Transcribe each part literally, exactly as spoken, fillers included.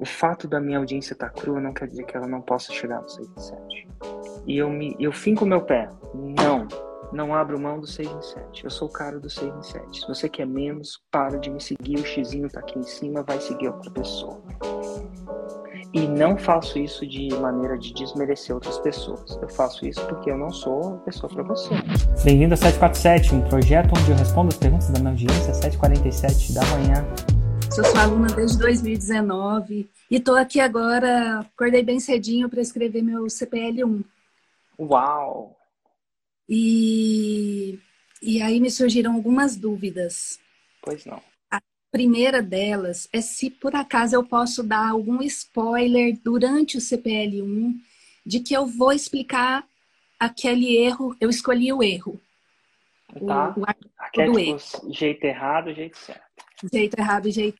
o fato da minha audiência estar crua não quer dizer que ela não possa chegar no seis em sete. E eu, me, eu finco o meu pé. Não, não abro mão do seis em sete. Eu sou o cara do seis em sete. Se você quer menos, para de me seguir. O xizinho tá aqui em cima, vai seguir outra pessoa. E não faço isso de maneira de desmerecer outras pessoas. Eu faço isso porque eu não sou pessoa para você. Bem-vindo a sete quatro sete, um projeto onde eu respondo as perguntas da minha audiência às sete e quarenta e sete da manhã. Eu sou aluna desde dois mil e dezenove e estou aqui agora, acordei bem cedinho para escrever meu C P L um. Uau! E, e aí me surgiram algumas dúvidas. Pois não. A primeira delas é se por acaso eu posso dar algum spoiler durante o C P L um de que eu vou explicar aquele erro, eu escolhi o erro. Tá, o, o arquétipos, erro. Jeito errado, jeito certo. Jeito errado e jeito...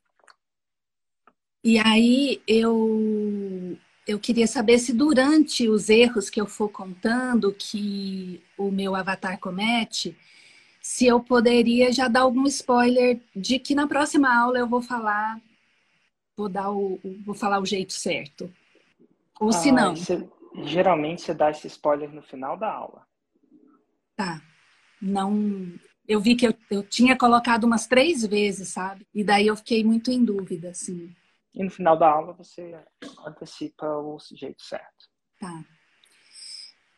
E aí eu, eu queria saber se durante os erros que eu for contando que o meu avatar comete, se eu poderia já dar algum spoiler de que na próxima aula eu vou falar, vou dar o, vou falar o jeito certo. Ou ah, se não. Você, geralmente você dá esse spoiler no final da aula. Tá. Não... Eu vi que eu, eu tinha colocado umas três vezes, sabe? E daí eu fiquei muito em dúvida, assim. E no final da aula você antecipa o jeito certo. Tá.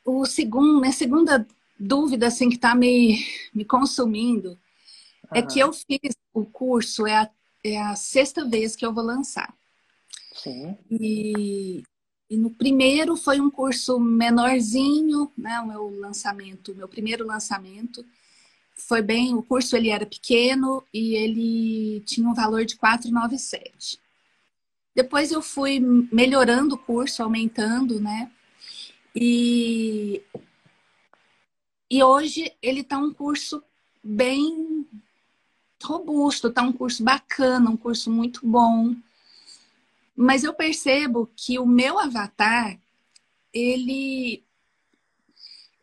O segundo, minha segunda dúvida, assim, que tá me, me consumindo, uhum. é que eu fiz o curso, é a, é a sexta vez que eu vou lançar. Sim. E, e no primeiro foi um curso menorzinho, né? O meu lançamento, meu primeiro lançamento. Foi bem, o curso ele era pequeno e ele tinha um valor de quatrocentos e noventa e sete. Depois eu fui melhorando o curso, aumentando, né? E, e hoje ele tá um curso bem robusto, tá um curso bacana, um curso muito bom. Mas eu percebo que o meu avatar, ele...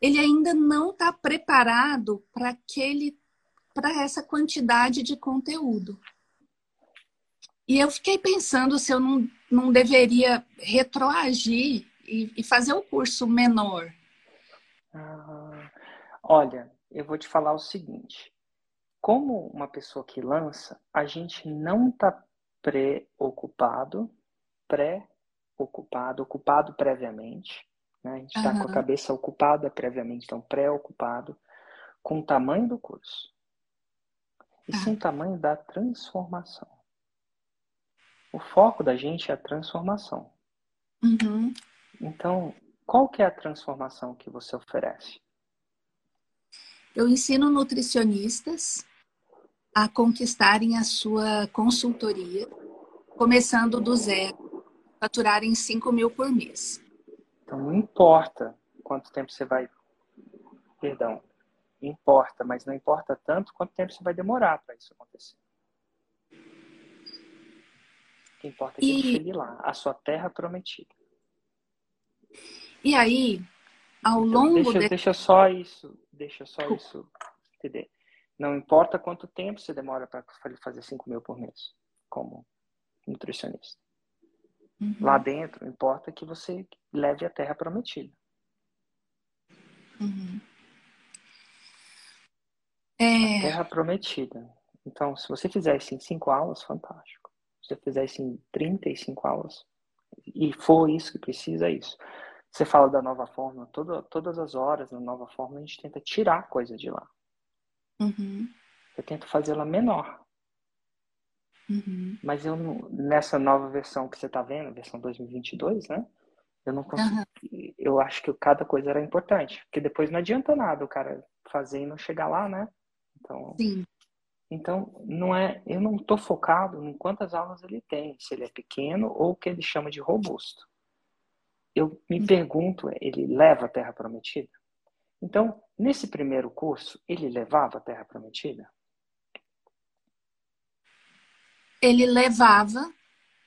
ele ainda não está preparado para aquele, para essa quantidade de conteúdo. E eu fiquei pensando se eu não, não deveria retroagir e, e fazer um curso menor. Ah, olha, eu vou te falar o seguinte. Como uma pessoa que lança, a gente não está preocupado, pré-ocupado, ocupado previamente. Né? A gente está uhum. com a cabeça ocupada previamente, então preocupado com o tamanho do curso e sim o tamanho da transformação. O foco da gente é a transformação. Uhum. Então, qual que é a transformação que você oferece? Eu ensino nutricionistas a conquistarem a sua consultoria, começando do zero, faturarem cinco mil por mês. Então, não importa quanto tempo você vai... Perdão. Importa, mas não importa tanto quanto tempo você vai demorar para isso acontecer. O que importa é que e... você chegue lá. A sua terra prometida. E aí, ao então, longo... Deixa, de... deixa só isso. Deixa só isso. Entender. Não importa quanto tempo você demora para fazer cinco mil por mês. Como nutricionista. Uhum. Lá dentro, importa que você leve a terra prometida. Uhum. É... A terra prometida. Então, se você fizer isso em cinco aulas, fantástico. Se você fizer isso em trinta e cinco aulas, e for isso que precisa, é isso. Você fala da nova fórmula, todo, todas as horas na nova fórmula, a gente tenta tirar coisa de lá. Uhum. Eu tento fazê-la menor. Uhum. Mas eu nessa nova versão que você está vendo, versão dois mil e vinte e dois, né? Eu não consegui. Uhum. Eu acho que cada coisa era importante, porque depois não adianta nada o cara fazer e não chegar lá, né? Então, sim. Então não é. Eu não estou focado em quantas aulas ele tem, se ele é pequeno ou o que ele chama de robusto. Eu me uhum. pergunto, ele leva a Terra Prometida? Então, nesse primeiro curso, ele levava a Terra Prometida? Ele levava,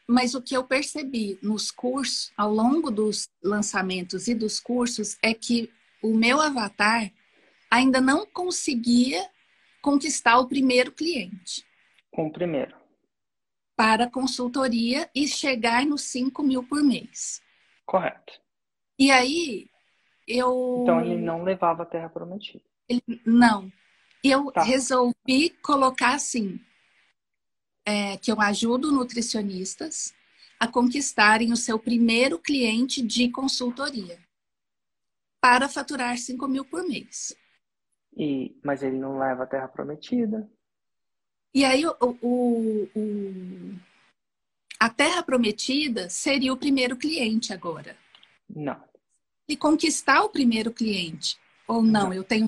mas o que eu percebi nos cursos, ao longo dos lançamentos e dos cursos, é que o meu avatar ainda não conseguia conquistar o primeiro cliente. Com o primeiro. para consultoria e chegar nos cinco mil por mês. Correto. E aí, eu... Então, ele não levava a terra prometida. Ele... Não. Eu tá. resolvi colocar assim, é, que eu ajudo nutricionistas a conquistarem o seu primeiro cliente de consultoria para faturar cinco mil por mês. E, mas ele não leva a terra prometida. E aí, o, o, o, a terra prometida seria o primeiro cliente agora. Não. E conquistar o primeiro cliente. Ou não, não. eu tenho...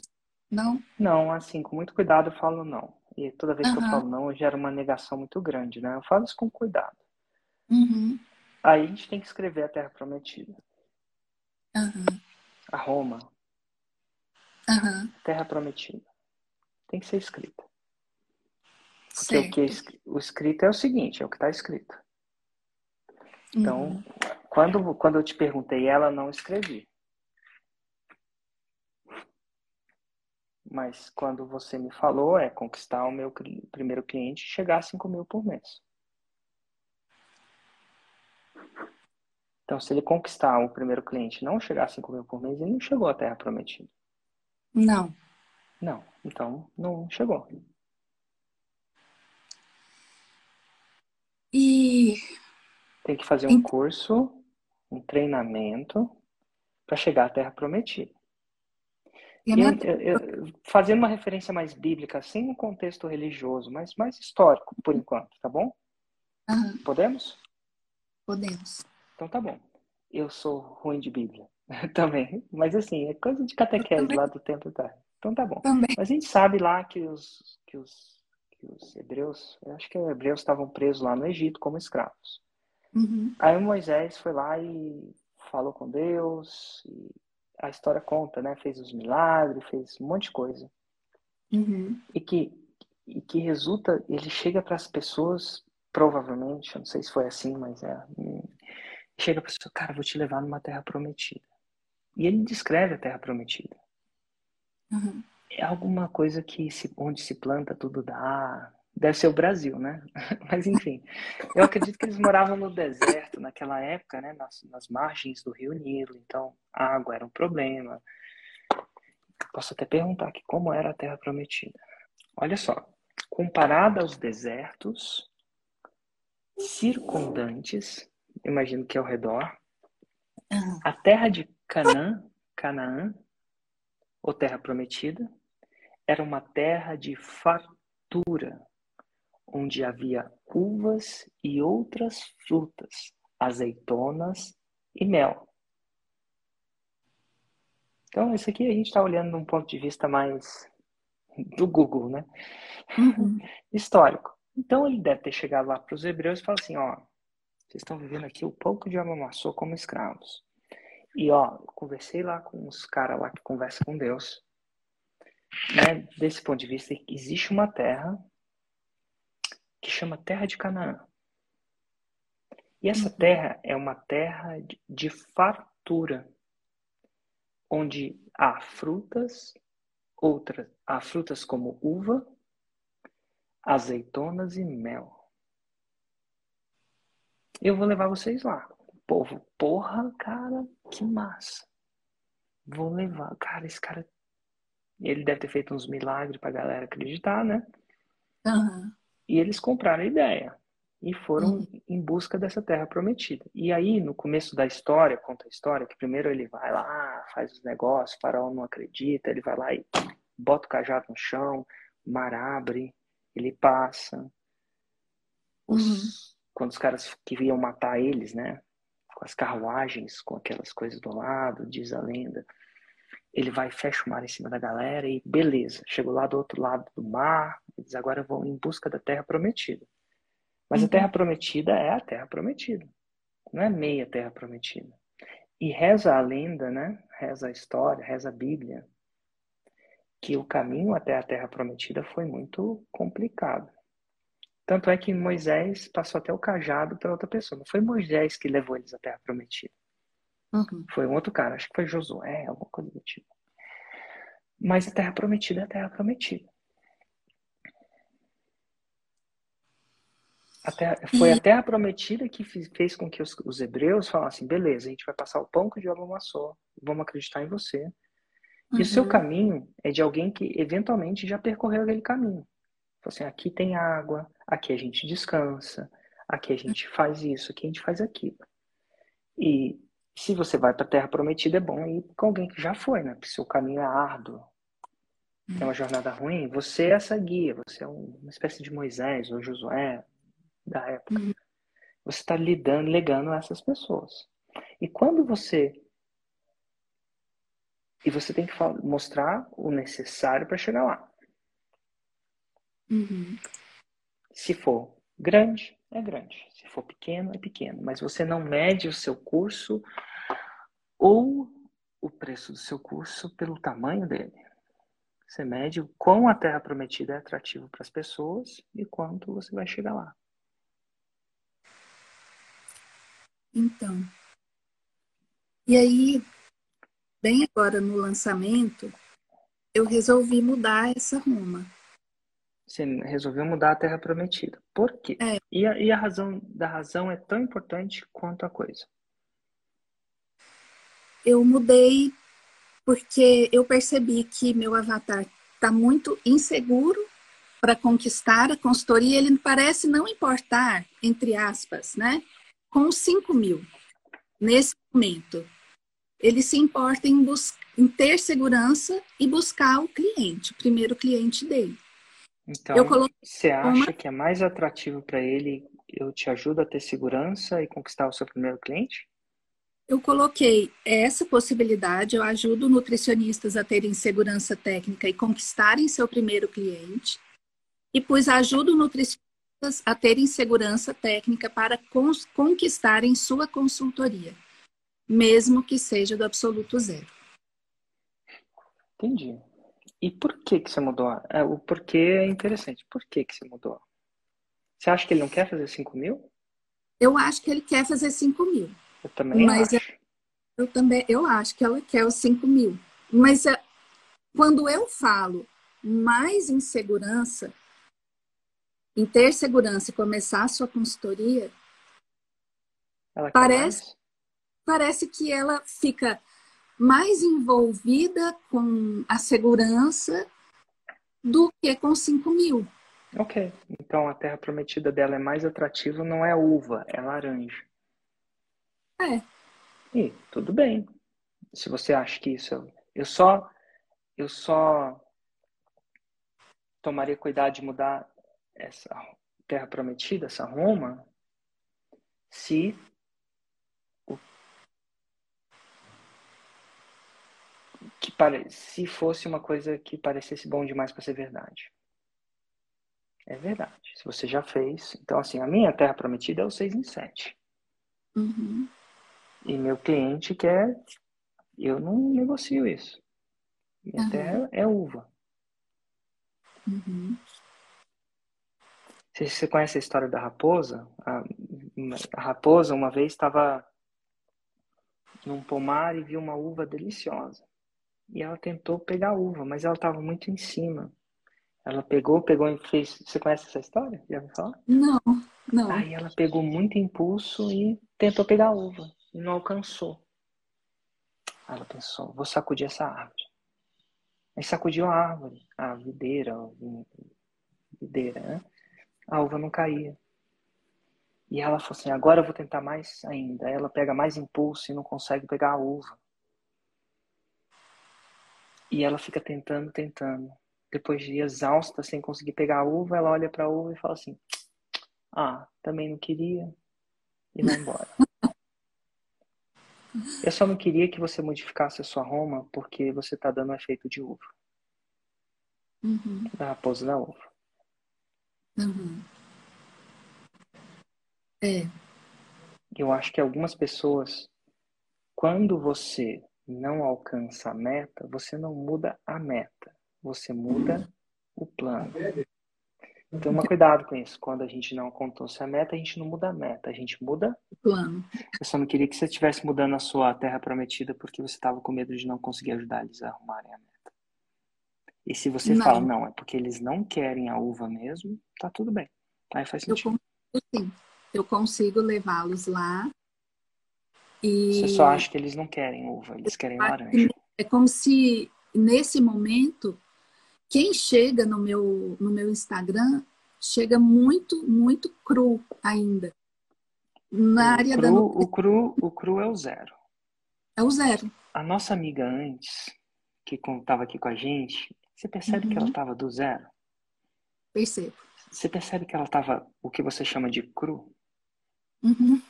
Não? Não, assim, com muito cuidado eu falo não. E toda vez uhum. que eu falo não, eu gero uma negação muito grande, né? Eu falo isso com cuidado. Uhum. Aí a gente tem que escrever a terra prometida. Uhum. A Roma. Uhum. Terra prometida. Tem que ser escrita. Porque o, que é, o escrito é o seguinte, é o que está escrito. Então, uhum. quando, quando eu te perguntei, ela não escrevi. Mas quando você me falou, é conquistar o meu primeiro cliente e chegar a cinco mil por mês. Então, se ele conquistar o primeiro cliente e não chegar a cinco mil por mês, ele não chegou à terra prometida. Não. Não. Então, não chegou. E... Tem que fazer um Ent... curso, um treinamento, para chegar à terra prometida. E eu, eu, eu, fazendo uma referência mais bíblica, sem um contexto religioso, mas mais histórico, por enquanto, tá bom? Uhum. Podemos? Podemos. Então tá bom. Eu sou ruim de Bíblia também, mas assim, é coisa de catequese lá do tempo atrás. Então tá bom. Também. Mas a gente sabe lá que os... Que os... os hebreus, eu acho que os hebreus estavam presos lá no Egito como escravos. Uhum. Aí Moisés foi lá e falou com Deus, e a história conta, né? Fez os milagres, fez um monte de coisa. Uhum. E, que, e que resulta, ele chega para as pessoas, provavelmente, eu não sei se foi assim, mas é. Chega para as pessoas, cara, vou te levar numa terra prometida. E ele descreve a terra prometida. Uhum. É alguma coisa que se, onde se planta tudo dá. Deve ser o Brasil, né? Mas enfim, eu acredito que eles moravam no deserto naquela época, né? Nas, nas margens do Rio Nilo. Então, a água era um problema. Posso até perguntar aqui como era a Terra Prometida. Olha só, comparada aos desertos circundantes, imagino que ao redor, a terra de Canaã, Canaã, ou Terra Prometida, era uma terra de fartura, onde havia uvas e outras frutas, azeitonas e mel. Então, isso aqui a gente está olhando de um ponto de vista mais do Google, né? Uhum. Histórico. Então, ele deve ter chegado lá para os hebreus e falado assim, ó, vocês estão vivendo aqui o pouco de amamaçou como escravos. E, ó, eu conversei lá com uns caras lá que conversam com Deus. Né? Desse ponto de vista, existe uma terra que chama Terra de Canaã. E essa terra é uma terra de fartura, onde há frutas, outras, há frutas como uva, azeitonas e mel. Eu vou levar vocês lá. Povo, porra, cara, que massa. Vou levar, cara, esse cara... Ele deve ter feito uns milagres pra galera acreditar, né? Uhum. E eles compraram a ideia. E foram uhum. em busca dessa terra prometida. E aí, no começo da história, conta a história, que primeiro ele vai lá, faz os negócios, o faraó não acredita, ele vai lá e bota o cajado no chão, o mar abre, ele passa. Os, uhum. Quando os caras queriam matar eles, né? Com as carruagens, com aquelas coisas do lado, diz a lenda. Ele vai, fecha o mar em cima da galera e beleza. Chegou lá do outro lado do mar, eles agora vão em busca da terra prometida. Mas uhum. a terra prometida é a terra prometida. Não é meia terra prometida. E reza a lenda, né? Reza a história, reza a Bíblia, que o caminho até a terra prometida foi muito complicado. Tanto é que Moisés passou até o cajado para outra pessoa. Não foi Moisés que levou eles à Terra Prometida. Uhum. Foi um outro cara. Acho que foi Josué, alguma coisa do tipo. Mas a Terra Prometida é a Terra Prometida. Até, foi até a prometida que fez com que os, os hebreus falassem, beleza, a gente vai passar o pão que o diabo amassou, vamos acreditar em você. Uhum. E o seu caminho é de alguém que eventualmente já percorreu aquele caminho. Então, assim, aqui tem água, aqui a gente descansa, aqui a gente faz isso, aqui a gente faz aquilo. E se você vai para a Terra Prometida, é bom ir com alguém que já foi, né? Porque seu caminho é árduo, é uma jornada ruim. Você é essa guia, você é uma espécie de Moisés ou Josué da época. Uhum. Você está lidando, legando a essas pessoas. E quando você... E você tem que mostrar o necessário para chegar lá. Uhum. Se for grande, é grande. Se for pequeno, é pequeno. Mas você não mede o seu curso ou o preço do seu curso pelo tamanho dele. Você mede o quão a Terra Prometida é atrativa para as pessoas e quanto você vai chegar lá. Então, e aí, bem agora no lançamento, eu resolvi mudar essa Roma. Você resolveu mudar a Terra Prometida. Por quê? É. E, a, e a razão da razão é tão importante quanto a coisa. Eu mudei porque eu percebi que meu avatar está muito inseguro para conquistar a consultoria. Ele parece não importar, entre aspas, né? Com cinco mil, nesse momento, ele se importa em, em ter segurança e buscar o cliente, o primeiro cliente dele. Então, eu coloquei você acha uma... que é mais atrativo para ele, eu te ajudo a ter segurança e conquistar o seu primeiro cliente? Eu coloquei essa possibilidade, eu ajudo nutricionistas a terem segurança técnica e conquistarem seu primeiro cliente. E pus ajudo nutricionista a terem segurança técnica para conquistarem sua consultoria, mesmo que seja do absoluto zero. Entendi. E por que que você mudou? É, o porquê é interessante. Por que que você mudou? Você acha que ele não quer fazer cinco mil? Eu acho que ele quer fazer cinco mil. Eu também mas acho. Eu, eu também, eu acho que ela quer os cinco mil. Mas quando eu falo mais insegurança, em ter segurança e começar a sua consultoria, parece, parece que ela fica mais envolvida com a segurança do que com cinco mil. Ok. Então a Terra Prometida dela é mais atrativa, não é uva, é laranja. É. E tudo bem. Se você acha que isso... Eu só... Eu só tomaria cuidado de mudar essa Terra Prometida, essa Roma, se o que pare... se fosse uma coisa que parecesse bom demais para ser verdade. É verdade. Se você já fez... Então, assim, a minha Terra Prometida é o seis em sete. Uhum. E meu cliente quer... Eu não negocio isso. Minha uhum. terra é uva. Uhum. Você conhece a história da raposa? A, a raposa uma vez estava num pomar e viu uma uva deliciosa. E ela tentou pegar a uva, mas ela estava muito em cima. Ela pegou, pegou e fez... Você conhece essa história? Já ouviu falar? Não, não. Aí ela pegou muito impulso e tentou pegar a uva. E não alcançou. Ela pensou, vou sacudir essa árvore. Aí sacudiu a árvore, a videira, a videira, né? A uva não caía. E ela falou assim, agora eu vou tentar mais ainda. Ela pega mais impulso e não consegue pegar a uva. E ela fica tentando, tentando. Depois de exausta, sem conseguir pegar a uva, ela olha para a uva e fala assim, ah, também não queria. E vai embora. Eu só não queria que você modificasse a sua Roma porque você está dando efeito de uva. Uhum. Da raposa da uva. Uhum. É. Eu acho que algumas pessoas, quando você não alcança a meta, você não muda a meta, você muda uhum. o plano. Então, uma cuidado com isso. Quando a gente não alcança a meta, a gente não muda a meta, a gente muda o plano. Eu só não queria que você estivesse mudando a sua Terra Prometida porque você estava com medo de não conseguir ajudar eles a arrumarem a meta. E se você não. fala, não, é porque eles não querem a uva mesmo, tá tudo bem. Aí faz sentido. Eu, sim. Eu consigo levá-los lá. E... Você só acha que eles não querem uva, eles querem laranja. É como se, nesse momento, quem chega no meu, no meu Instagram chega muito, muito cru ainda. Na o, área cru, da... o, cru, o cru é o zero. É o zero. A nossa amiga antes, que estava aqui com a gente, você percebe uhum. que ela estava do zero? Percebo. Você percebe que ela estava o que você chama de cru? Uhum.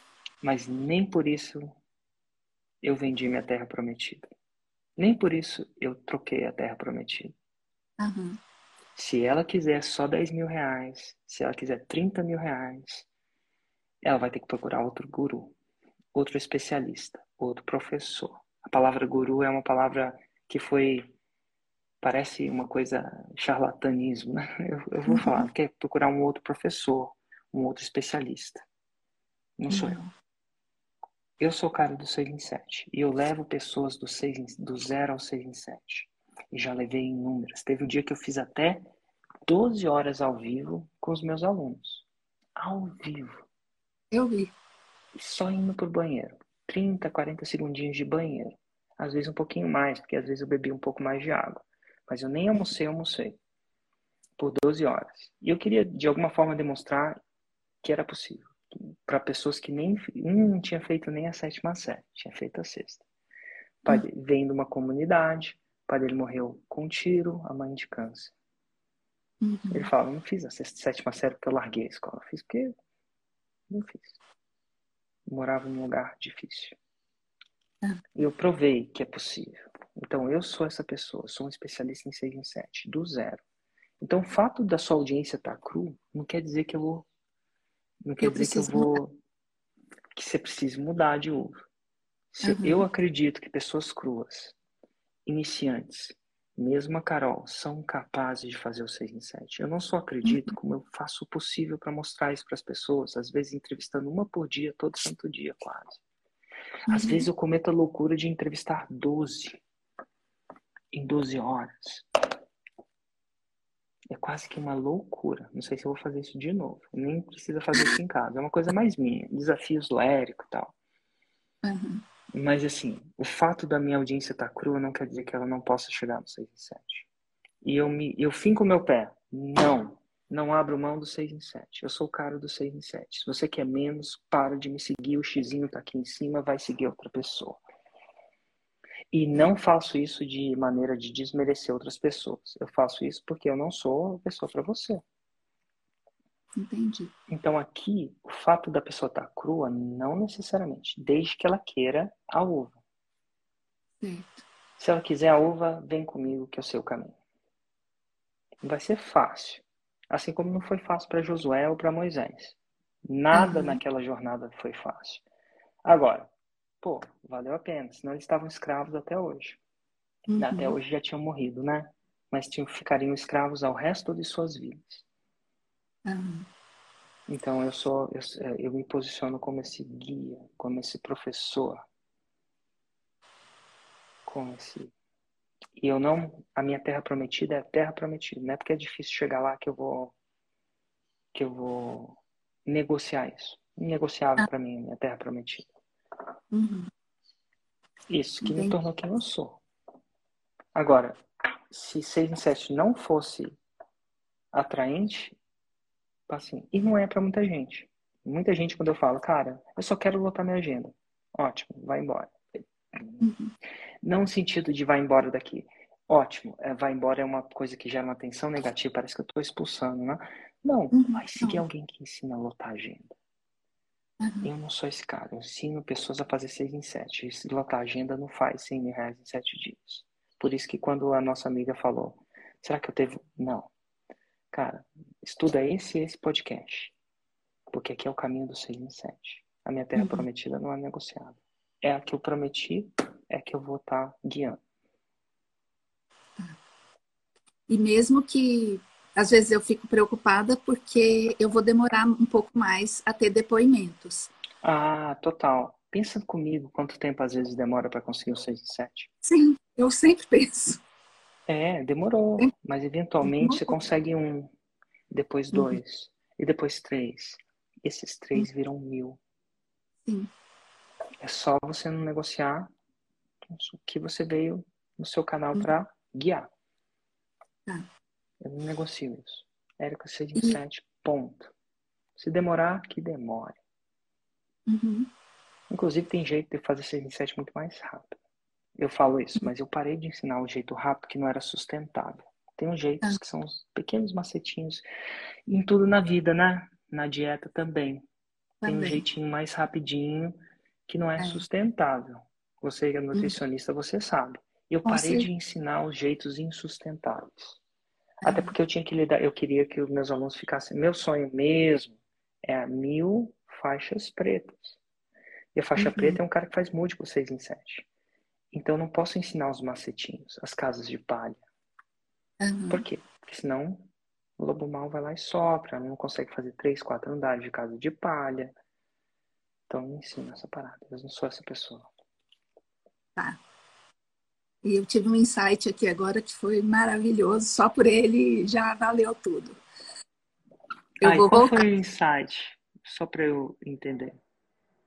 Mas nem por isso eu vendi minha terra prometida. Nem por isso eu troquei a terra prometida. Uhum. Se ela quiser só dez mil reais, se ela quiser trinta mil reais, ela vai ter que procurar outro guru, outro especialista, outro professor. A palavra guru é uma palavra que foi... Parece uma coisa charlatanismo, né? Eu, eu vou uhum. falar, quer procurar um outro professor, um outro especialista. Não sou uhum. eu. Eu sou o cara do seis em sete. E eu levo pessoas do, seis, do zero ao seis em sete. E já levei inúmeras. Teve um dia que eu fiz até doze horas ao vivo com os meus alunos. Ao vivo. Eu vi. Só indo pro banheiro. trinta, quarenta segundinhos de banheiro. Às vezes um pouquinho mais, porque às vezes eu bebi um pouco mais de água. Mas eu nem almocei, eu almocei. Por doze horas. E eu queria, de alguma forma, demonstrar que era possível. Para pessoas que nem um não tinha feito nem a sétima série, tinha feito a sexta. Padre, uhum. vem de uma comunidade, o pai dele morreu com um tiro, a mãe de câncer. Uhum. Ele fala, não fiz a sexta, sétima série porque eu larguei a escola. Fiz porque não fiz. Eu morava num lugar difícil. Uhum. E eu provei que é possível. Então eu sou essa pessoa, sou um especialista em seis em sete, do zero. Então o fato da sua audiência estar cru não quer dizer que eu vou... Não quer eu dizer que eu vou... Mudar. Que você precisa mudar de uva. Uhum. Eu acredito que pessoas cruas, iniciantes, mesmo a Carol, são capazes de fazer o seis em sete. Eu não só acredito, uhum. como eu faço o possível para mostrar isso para as pessoas. Às vezes entrevistando uma por dia, todo santo dia quase. Às uhum. vezes eu cometo a loucura de entrevistar doze. Em doze horas. É quase que uma loucura. Não sei se eu vou fazer isso de novo. Nem precisa fazer isso em casa. É uma coisa mais minha. Desafios do Érico e tal. Uhum. Mas assim, o fato da minha audiência estar crua não quer dizer que ela não possa chegar no seis em sete. E eu, me, eu finco o meu pé. Não. Não abro mão do seis em sete. Eu sou o cara do seis em sete. Se você quer menos, para de me seguir. O xizinho tá aqui em cima, vai seguir outra pessoa. E não faço isso de maneira de desmerecer outras pessoas. Eu faço isso porque eu não sou a pessoa para você. Entendi. Então aqui, o fato da pessoa estar crua, não necessariamente. Desde que ela queira a uva. Certo. Se ela quiser a uva, vem comigo que é o seu caminho. Vai ser fácil. Assim como não foi fácil para Josué ou para Moisés. Nada uhum. naquela jornada foi fácil. Agora, pô, valeu a pena, senão eles estavam escravos até hoje. Uhum. Até hoje já tinham morrido, né? Mas tinham, ficariam escravos ao resto de suas vidas. Uhum. Então eu sou, eu, eu me posiciono como esse guia, como esse professor. Como esse... E eu não... A minha terra prometida é a terra prometida. Não é porque é difícil chegar lá que eu vou... Que eu vou negociar isso. Inegociável uhum. pra mim, minha terra prometida. Uhum. Isso que Entendi. Me tornou quem eu sou. Agora, se seis em sete não fosse atraente, assim, e não é pra muita gente. Muita gente, quando eu falo, cara, eu só quero lotar minha agenda. Ótimo, vai embora. Uhum. Não no sentido de vai embora daqui. Ótimo, é, vai embora é uma coisa que gera uma tensão negativa, parece que eu tô expulsando, né? Não, uhum. vai seguir alguém que ensina a lotar agenda. Uhum. Eu não sou esse cara, eu ensino pessoas a fazer seis em sete. E lotar a agenda não faz cem mil reais em sete dias. Por isso que quando a nossa amiga falou, será que eu teve? Não. Cara, estuda esse e esse podcast. Porque aqui é o caminho do seis em sete. A minha terra uhum. prometida não é negociável. É a que eu prometi, é a que eu vou estar tá guiando. E mesmo que... Às vezes eu fico preocupada porque eu vou demorar um pouco mais a ter depoimentos. Ah, total. Pensa comigo quanto tempo às vezes demora para conseguir o seis e sete. Sim, eu sempre penso. É, demorou. Sempre. Mas eventualmente demorou. Você consegue um, depois dois, uhum. e depois três, esses três Sim. viram mil. Sim. É só você não negociar o que você veio no seu canal para guiar. Tá. Eu não negocio isso. Érico seis sete, ponto. Se demorar, que demore. Uhum. Inclusive, tem jeito de fazer seis sete muito mais rápido. Eu falo isso, uhum. mas eu parei de ensinar o jeito rápido que não era sustentável. Tem uns jeitos uhum. que são os pequenos macetinhos. Em tudo na vida, né? Na dieta também. também. Tem um jeitinho mais rapidinho que não é, é. sustentável. Você que é nutricionista, uhum. você sabe. Eu parei você... de ensinar os jeitos insustentáveis. É. Até porque eu tinha que lidar, eu queria que os meus alunos ficassem. Meu sonho mesmo é mil faixas pretas. E a faixa uhum. preta é um cara que faz múltiplo seis em sete. Então eu não posso ensinar os macetinhos, as casas de palha. Uhum. Por quê? Porque senão o lobo mal vai lá e sopra, não consegue fazer três, quatro andares de casa de palha. Então me ensina essa parada. Eu não sou essa pessoa. Tá. E eu tive um insight aqui agora que foi maravilhoso. Só por ele já valeu tudo. Eu Ai, vou qual voltar. Foi o insight? Só para eu entender.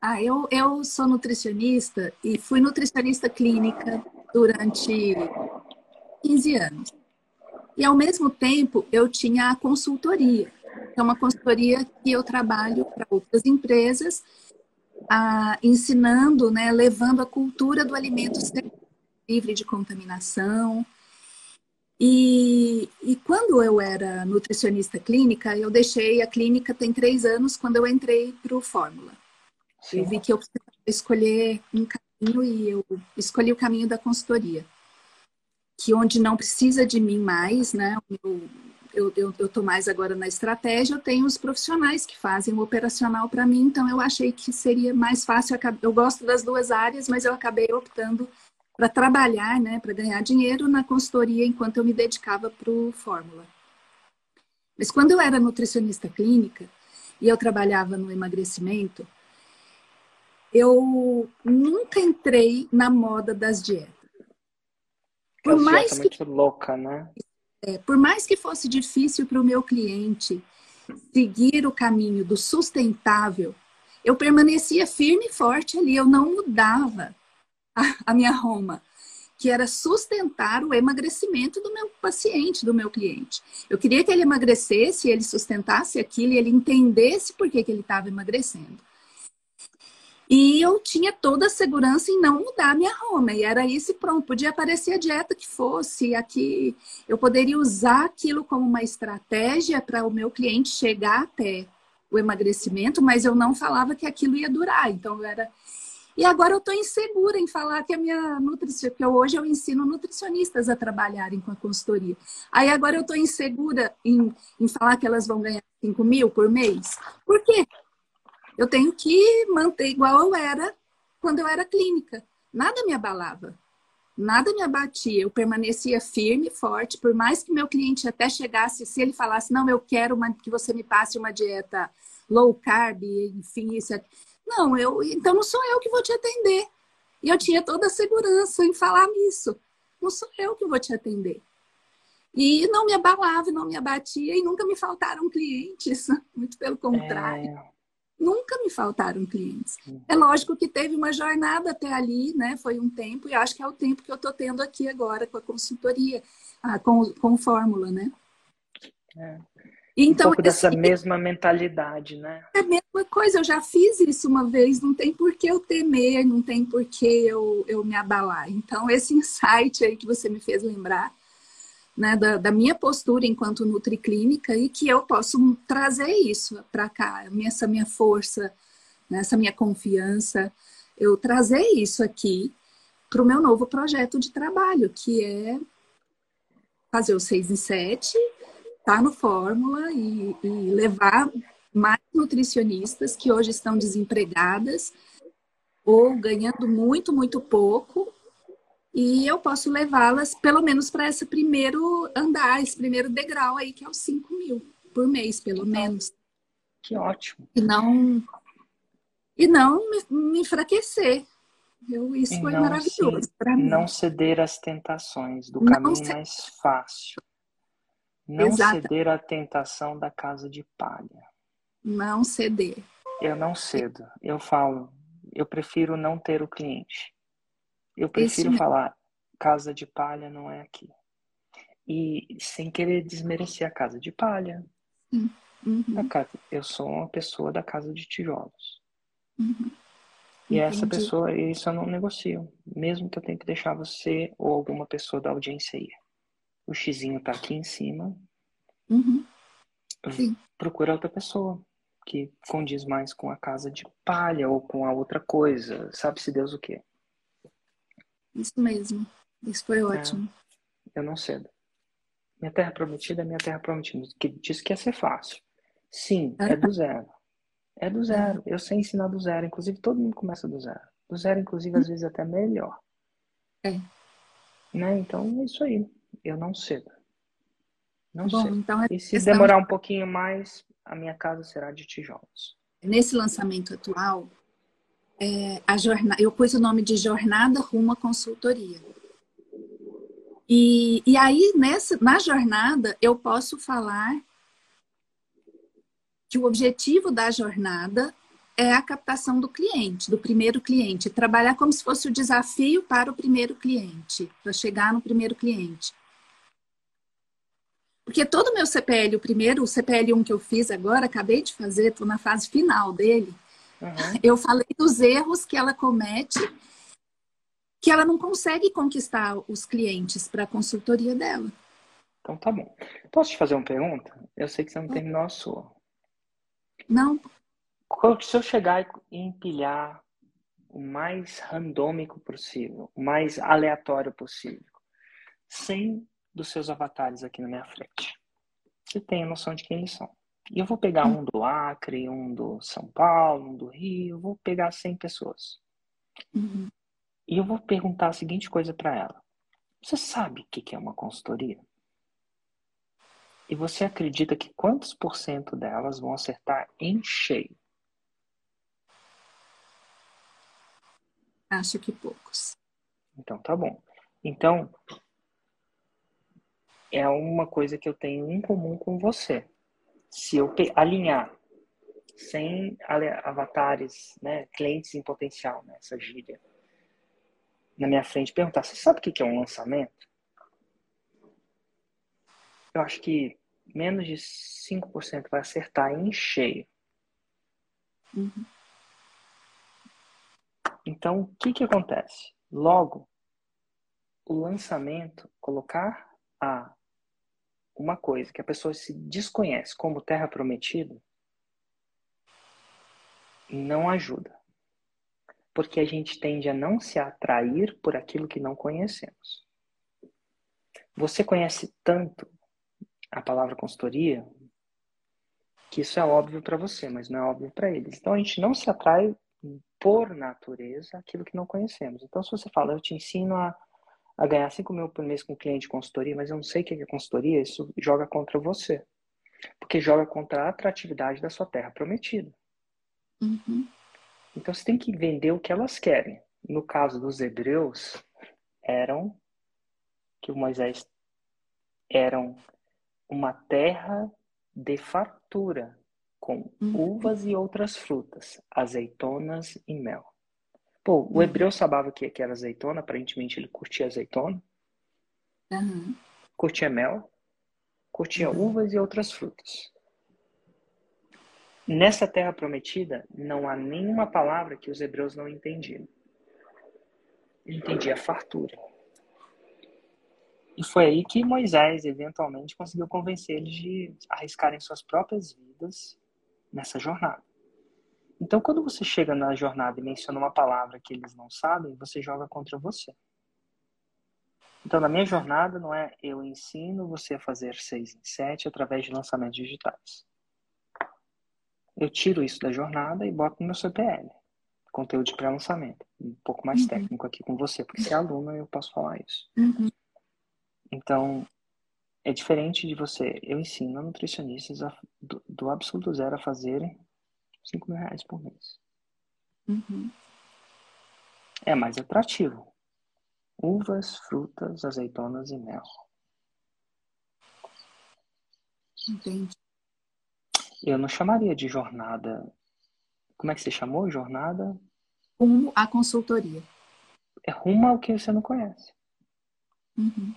Ah, eu, eu sou nutricionista e fui nutricionista clínica durante quinze anos. E ao mesmo tempo eu tinha a consultoria. É uma consultoria que eu trabalho para outras empresas, ah, ensinando, né, levando a cultura do alimento seguro, livre de contaminação. E, e quando eu era nutricionista clínica, eu deixei a clínica tem três anos, quando eu entrei para o Fórmula. Sim. Eu vi que eu precisava escolher um caminho e eu escolhi o caminho da consultoria. Que onde não precisa de mim mais, né? Eu, eu, eu, eu tô mais agora na estratégia, eu tenho os profissionais que fazem o operacional para mim, então eu achei que seria mais fácil. Eu gosto das duas áreas, mas eu acabei optando para trabalhar, né, para ganhar dinheiro na consultoria enquanto eu me dedicava para o Fórmula. Mas quando eu era nutricionista clínica e eu trabalhava no emagrecimento, eu nunca entrei na moda das dietas. Por mais que, louca, né? é, por mais que fosse difícil para o meu cliente seguir o caminho do sustentável, eu permanecia firme e forte ali, eu não mudava a, a minha Roma, que era sustentar o emagrecimento do meu paciente, do meu cliente. Eu queria que ele emagrecesse, ele sustentasse aquilo e ele entendesse por que, que ele estava emagrecendo. E eu tinha toda a segurança em não mudar a minha Roma. E era isso e pronto. Podia aparecer a dieta que fosse. Aqui eu poderia usar aquilo como uma estratégia para o meu cliente chegar até o emagrecimento, mas eu não falava que aquilo ia durar. Então era... E agora eu estou insegura em falar que a minha nutricionista... Porque hoje eu ensino nutricionistas a trabalharem com a consultoria. Aí agora eu estou insegura em, em falar que elas vão ganhar cinco mil por mês. Por quê? Eu tenho que manter igual eu era quando eu era clínica. Nada me abalava, nada me abatia. Eu permanecia firme, forte, por mais que meu cliente até chegasse, se ele falasse, não, eu quero uma, que você me passe uma dieta low carb, enfim, isso aqui. Não, eu, então não sou eu que vou te atender. E eu tinha toda a segurança em falar nisso. Não sou eu que vou te atender. E não me abalava, não me abatia e nunca me faltaram clientes. Muito pelo contrário. É... Nunca me faltaram clientes. É lógico que teve uma jornada até ali, né? Foi um tempo, e acho que é o tempo que eu estou tendo aqui agora com a consultoria, com, com Fórmula, né? É. Então, um pouco dessa assim, mesma mentalidade, né? É a mesma coisa, eu já fiz isso uma vez, não tem por que eu temer, não tem por que eu, eu me abalar. Então, esse insight aí que você me fez lembrar, né, da, da minha postura enquanto nutriclínica e que eu posso trazer isso para cá, essa minha força, né, essa minha confiança, eu trazer isso aqui para o meu novo projeto de trabalho, que é fazer o seis em sete, tá no Fórmula e, e levar mais nutricionistas que hoje estão desempregadas ou ganhando muito, muito pouco. E eu posso levá-las, pelo menos, para esse primeiro andar, esse primeiro degrau aí, que é os cinco mil por mês, pelo menos. Que ótimo. E não, e não me, me enfraquecer. Eu, isso e foi maravilhoso para mim. Não ceder às tentações do não caminho ced... mais fácil. Não Exato. Ceder à tentação da casa de palha. Não ceder. Eu não cedo. Eu falo, eu prefiro não ter o cliente. Eu prefiro Esse... falar, casa de palha não é aqui. E sem querer desmerecer a casa de palha. Uhum. Eu sou uma pessoa da casa de tijolos. Uhum. E essa pessoa, isso eu não negocio. Mesmo que eu tenha que deixar você ou alguma pessoa da audiência ir. O xizinho tá aqui em cima. Uhum. Procura outra pessoa que condiz mais com a casa de palha ou com a outra coisa. Sabe-se Deus o quê? Isso mesmo. Isso foi ótimo. É, eu não cedo. Minha terra prometida é minha terra prometida. Que diz que ia ser fácil. Sim, é do zero. É do zero. Eu sei ensinar do zero. Inclusive, todo mundo começa do zero. Do zero, inclusive, às vezes até melhor. É. Né? Então, é isso aí. Eu não cedo. Não cedo. Então, e se demorar um pouquinho mais, a minha casa será de tijolos. Nesse lançamento atual, é, a jornada, eu pus o nome de Jornada Rumo à Consultoria. E, e aí, nessa, na jornada, eu posso falar que o objetivo da jornada é a captação do cliente, do primeiro cliente. Trabalhar como se fosse o desafio para o primeiro cliente, para chegar no primeiro cliente. Porque todo o meu C P L, o primeiro, o C P L um que eu fiz agora, acabei de fazer, estou na fase final dele, uhum. Eu falei dos erros que ela comete, que ela não consegue conquistar os clientes para a consultoria dela. Então tá bom. Posso te fazer uma pergunta? Eu sei que você não terminou a sua. Não. Se eu chegar e empilhar o mais randômico possível, o mais aleatório possível, sem dos seus avatares aqui na minha frente, você tem a noção de quem eles são. E eu vou pegar um do Acre, um do São Paulo, um do Rio, vou pegar cem pessoas. Uhum. E eu vou perguntar a seguinte coisa para ela. Você sabe o que é uma consultoria? E você acredita que quantos por cento delas vão acertar em cheio? Acho que poucos. Então, tá bom. Então, é uma coisa que eu tenho em comum com você. Se eu alinhar sem avatares, né, clientes em potencial, né, essa gíria, na minha frente perguntar, você sabe o que é um lançamento? Eu acho que menos de cinco por cento vai acertar em cheio. Uhum. Então, o que que acontece? Logo, o lançamento, colocar a uma coisa que a pessoa se desconhece como terra prometida, não ajuda. Porque a gente tende a não se atrair por aquilo que não conhecemos. Você conhece tanto a palavra consultoria que isso é óbvio para você, mas não é óbvio para eles. Então, a gente não se atrai por natureza aquilo que não conhecemos. Então, se você fala, eu te ensino a, a ganhar cinco mil por mês com cliente de consultoria, mas eu não sei o que é consultoria, isso joga contra você. Porque joga contra a atratividade da sua terra prometida. Uhum. Então, você tem que vender o que elas querem. No caso dos hebreus, eram, que o Moisés, eram uma terra de fartura, com uvas e outras frutas, azeitonas e mel. Pô, o hebreu sabava que era azeitona, aparentemente ele curtia azeitona, uhum. Curtia mel, curtia uhum. Uvas e outras frutas. Nessa terra prometida, não há nenhuma palavra que os hebreus não entendiam. Entendia a fartura. E foi aí que Moisés, eventualmente, conseguiu convencer eles de arriscarem suas próprias vidas nessa jornada. Então, quando você chega na jornada e menciona uma palavra que eles não sabem, você joga contra você. Então, na minha jornada, não é eu ensino você a fazer seis em sete através de lançamentos digitais. Eu tiro isso da jornada e boto no meu C P L. Conteúdo de pré-lançamento. Um pouco mais uhum. técnico aqui com você, porque você é aluna eu posso falar isso. Uhum. Então, é diferente de você. Eu ensino a nutricionistas a, do, do absoluto zero a fazerem cinco mil reais por mês. Uhum. É mais atrativo. Uvas, frutas, azeitonas e mel. Entendi. Eu não chamaria de jornada. Como é que você chamou? Jornada? Rumo à consultoria. É rumo ao que você não conhece. Uhum.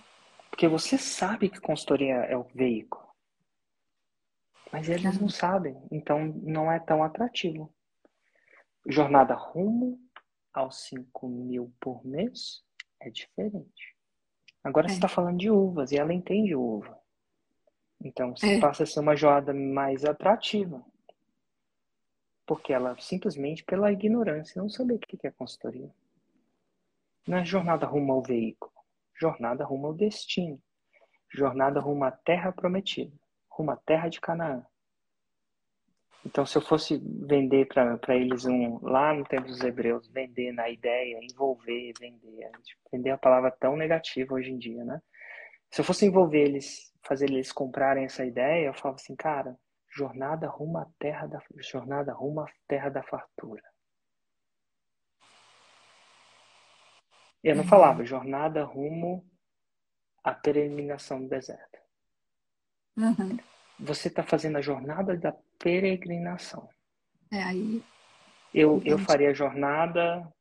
Porque você sabe que consultoria é o veículo. Mas eles claro. Não sabem. Então, não é tão atrativo. Jornada rumo aos cinco mil por mês é diferente. Agora é. Você está falando de uvas e ela entende uva. Então, você é. Passa a ser uma jornada mais atrativa. Porque ela, simplesmente pela ignorância, não saber o que é consultoria. Não é jornada rumo ao veículo. Jornada rumo ao destino. Jornada rumo à terra prometida. Rumo à terra de Canaã. Então, se eu fosse vender para eles um lá no tempo dos hebreus, vender na ideia, envolver, vender. Vender é uma palavra tão negativa hoje em dia, né? Se eu fosse envolver eles, fazer eles comprarem essa ideia, eu falava assim, cara, jornada rumo à terra da, jornada rumo à terra da fartura. Eu não falava jornada rumo à peregrinação do deserto. Uhum. Você está fazendo a jornada da peregrinação. É aí. Eu, eu faria a jornada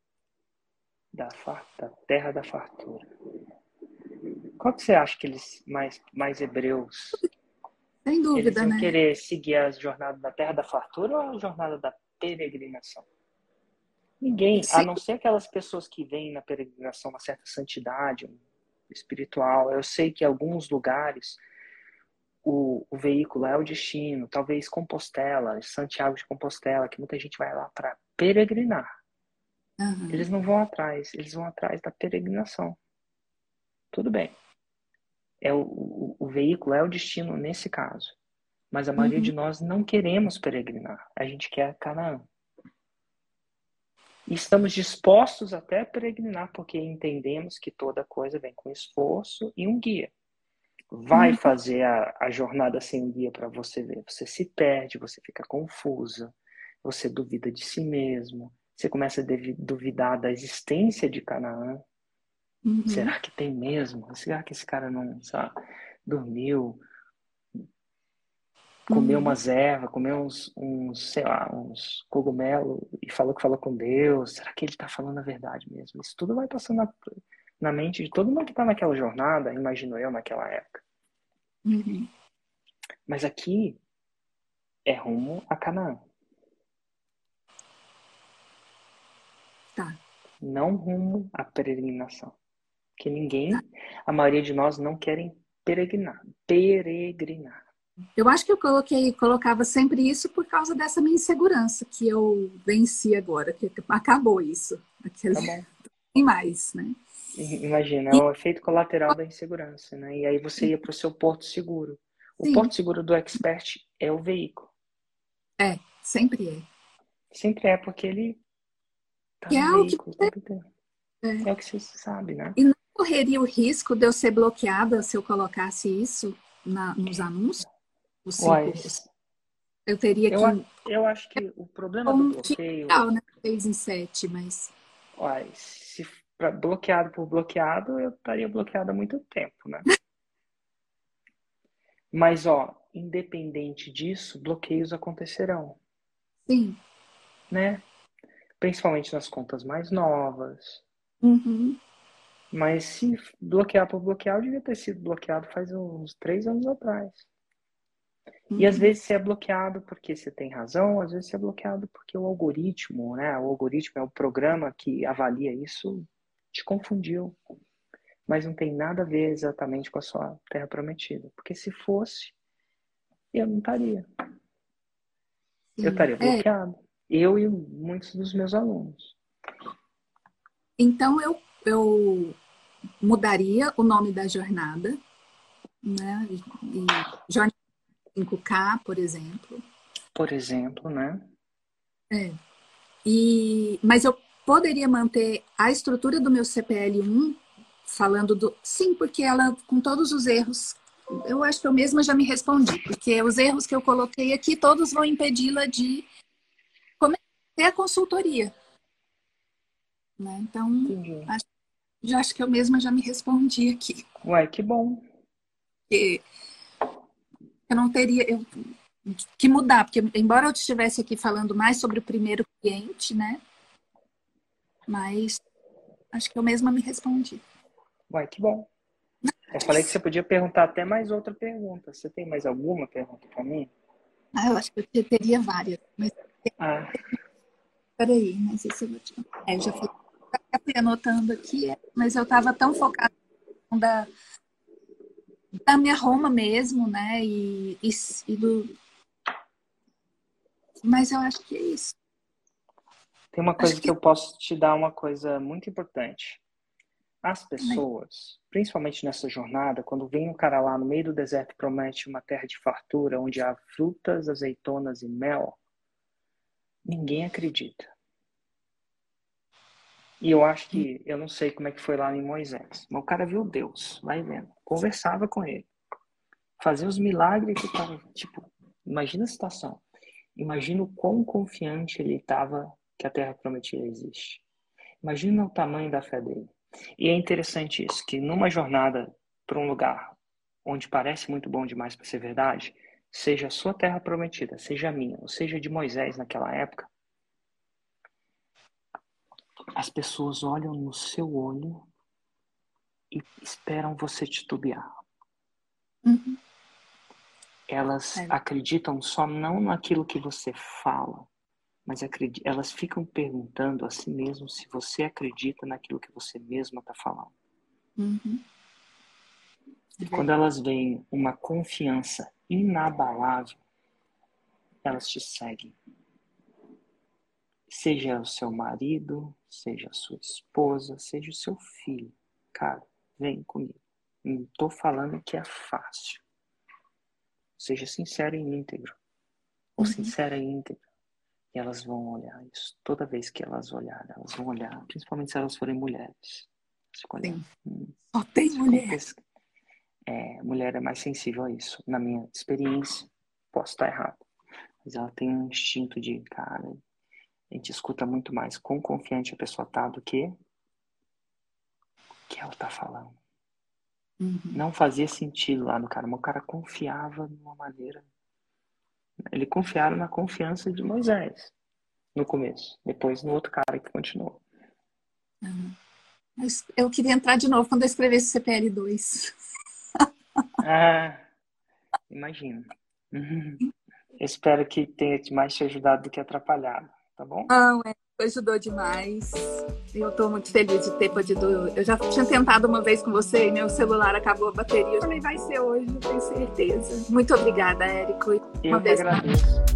da, farta, da terra da fartura. Qual que você acha que eles mais, mais hebreus? Sem dúvida, eles iam né? querer seguir a jornada da terra da fartura ou a jornada da peregrinação? Ninguém, a não ser aquelas pessoas que vêm na peregrinação uma certa santidade espiritual. Eu sei que em alguns lugares o, o veículo é o destino, talvez Compostela, Santiago de Compostela, que muita gente vai lá para peregrinar. Uhum. Eles não vão atrás, eles vão atrás da peregrinação. Tudo bem. É o, o, o veículo é o destino nesse caso. Mas a maioria uhum. de nós não queremos peregrinar. A gente quer Canaã. E estamos dispostos até a peregrinar, porque entendemos que toda coisa vem com esforço e um guia. Vai uhum. fazer a, a jornada sem um guia para você ver. Você se perde, você fica confusa, você duvida de si mesmo, você começa a duvidar da existência de Canaã. Uhum. Será que tem mesmo? Será que esse cara não sabe? Dormiu, comeu umas ervas, comeu uns, uns, sei lá, uns cogumelos e falou que falou com Deus. Será que ele está falando a verdade mesmo? Isso tudo vai passando na, na mente de todo mundo que está naquela jornada, imagino eu, naquela época. Uhum. Mas aqui é rumo a Canaã. Tá. Não rumo à peregrinação. Porque ninguém, a maioria de nós não querem peregrinar. Peregrinar. Eu acho que eu coloquei, colocava sempre isso por causa dessa minha insegurança que eu venci agora, que acabou isso. Aquele... Tá bom. Tem mais, né? Imagina, e... é o efeito colateral da insegurança, né? E aí você ia para o seu porto seguro. O Sim. porto seguro do expert é o veículo. É, sempre é. Sempre é, porque ele tá no é veículo. O que... é. É o que você sabe, né? E não correria o risco de eu ser bloqueada se eu colocasse isso na, nos anúncios? Uai, eu teria que... Eu, eu acho que o problema um do bloqueio... Não, né? três em sete, mas... Uai, se pra, bloqueado por bloqueado, eu estaria bloqueado há muito tempo, né? Mas, ó, independente disso, bloqueios acontecerão. Sim. Né? Principalmente nas contas mais novas. Uhum. Mas se bloquear por bloquear, eu devia ter sido bloqueado faz uns três anos atrás. E às vezes você é bloqueado porque você tem razão, às vezes você é bloqueado porque o algoritmo, né? O algoritmo é o programa que avalia isso, te confundiu. Mas não tem nada a ver exatamente com a sua terra prometida. Porque se fosse, eu não estaria. Eu estaria bloqueado. Eu e muitos dos meus alunos. Então eu, eu mudaria o nome da jornada, né? E, e jornada cinco K, por exemplo. Por exemplo, né? É. E, mas eu poderia manter a estrutura do meu C P L um, falando do... Sim, porque ela, com todos os erros, eu acho que eu mesma já me respondi, porque os erros que eu coloquei aqui, todos vão impedi-la de começar a consultoria. Né? Então, acho, já acho que eu mesma já me respondi aqui. Ué, que bom. Porque... Eu não teria, eu que mudar, porque embora eu estivesse aqui falando mais sobre o primeiro cliente, né? Mas acho que eu mesma me respondi. Uai, que bom. Eu falei que você podia perguntar até mais outra pergunta. Você tem mais alguma pergunta para mim? Ah, eu acho que eu teria várias. Mas... Ah. Peraí, mas isso eu vou te... É, eu já fui anotando aqui, mas eu estava tão focada da, da minha Roma mesmo, né? E, e, e do... Mas eu acho que é isso. Tem uma coisa que... que eu posso te dar, uma coisa muito importante. As pessoas, principalmente nessa jornada, quando vem um cara lá no meio do deserto e promete uma terra de fartura, onde há frutas, azeitonas e mel, ninguém acredita. E eu acho que, eu não sei como é que foi lá em Moisés, mas o cara viu Deus, vai vendo, conversava com ele, fazia os milagres que estava, tipo, imagina a situação, imagina o quão confiante ele estava que a terra prometida existe. Imagina o tamanho da fé dele. E é interessante isso, que numa jornada para um lugar onde parece muito bom demais para ser verdade, seja a sua terra prometida, seja a minha, ou seja de Moisés naquela época, as pessoas olham no seu olho e esperam você titubear. Uhum. Elas é. acreditam só não naquilo que você fala, mas acredita, elas ficam perguntando a si mesmo se você acredita naquilo que você mesma está falando. Uhum. E quando elas veem uma confiança inabalável, elas te seguem. Seja o seu marido, seja a sua esposa, seja o seu filho. Cara, vem comigo. Não estou falando que é fácil. Seja sincero e íntegro. Ou uhum. sincera e íntegra. E elas vão olhar isso. Toda vez que elas olharem, elas vão olhar. Principalmente se elas forem mulheres. Sim. Hum. Só tem mulher. É, mulher é mais sensível a isso. Na minha experiência, posso estar errado. Mas ela tem um instinto de, cara, a gente escuta muito mais quão confiante a pessoa tá do que o que ela tá falando. Uhum. Não fazia sentido lá no cara. Mas o cara confiava de uma maneira... Ele confiaram na confiança de Moisés no começo, depois no outro cara que continuou. Uhum. Eu queria entrar de novo quando eu escrevesse C P L dois. Ah, imagino. Uhum. Espero que tenha mais te ajudado do que atrapalhado, tá bom? Não, é, ajudou demais. Eu tô muito feliz de ter podido. Eu já tinha tentado uma vez com você e meu celular acabou a bateria. Eu falei, vai ser hoje, eu tenho certeza. Muito obrigada, Érico. Uma eu vez agradeço. Mais.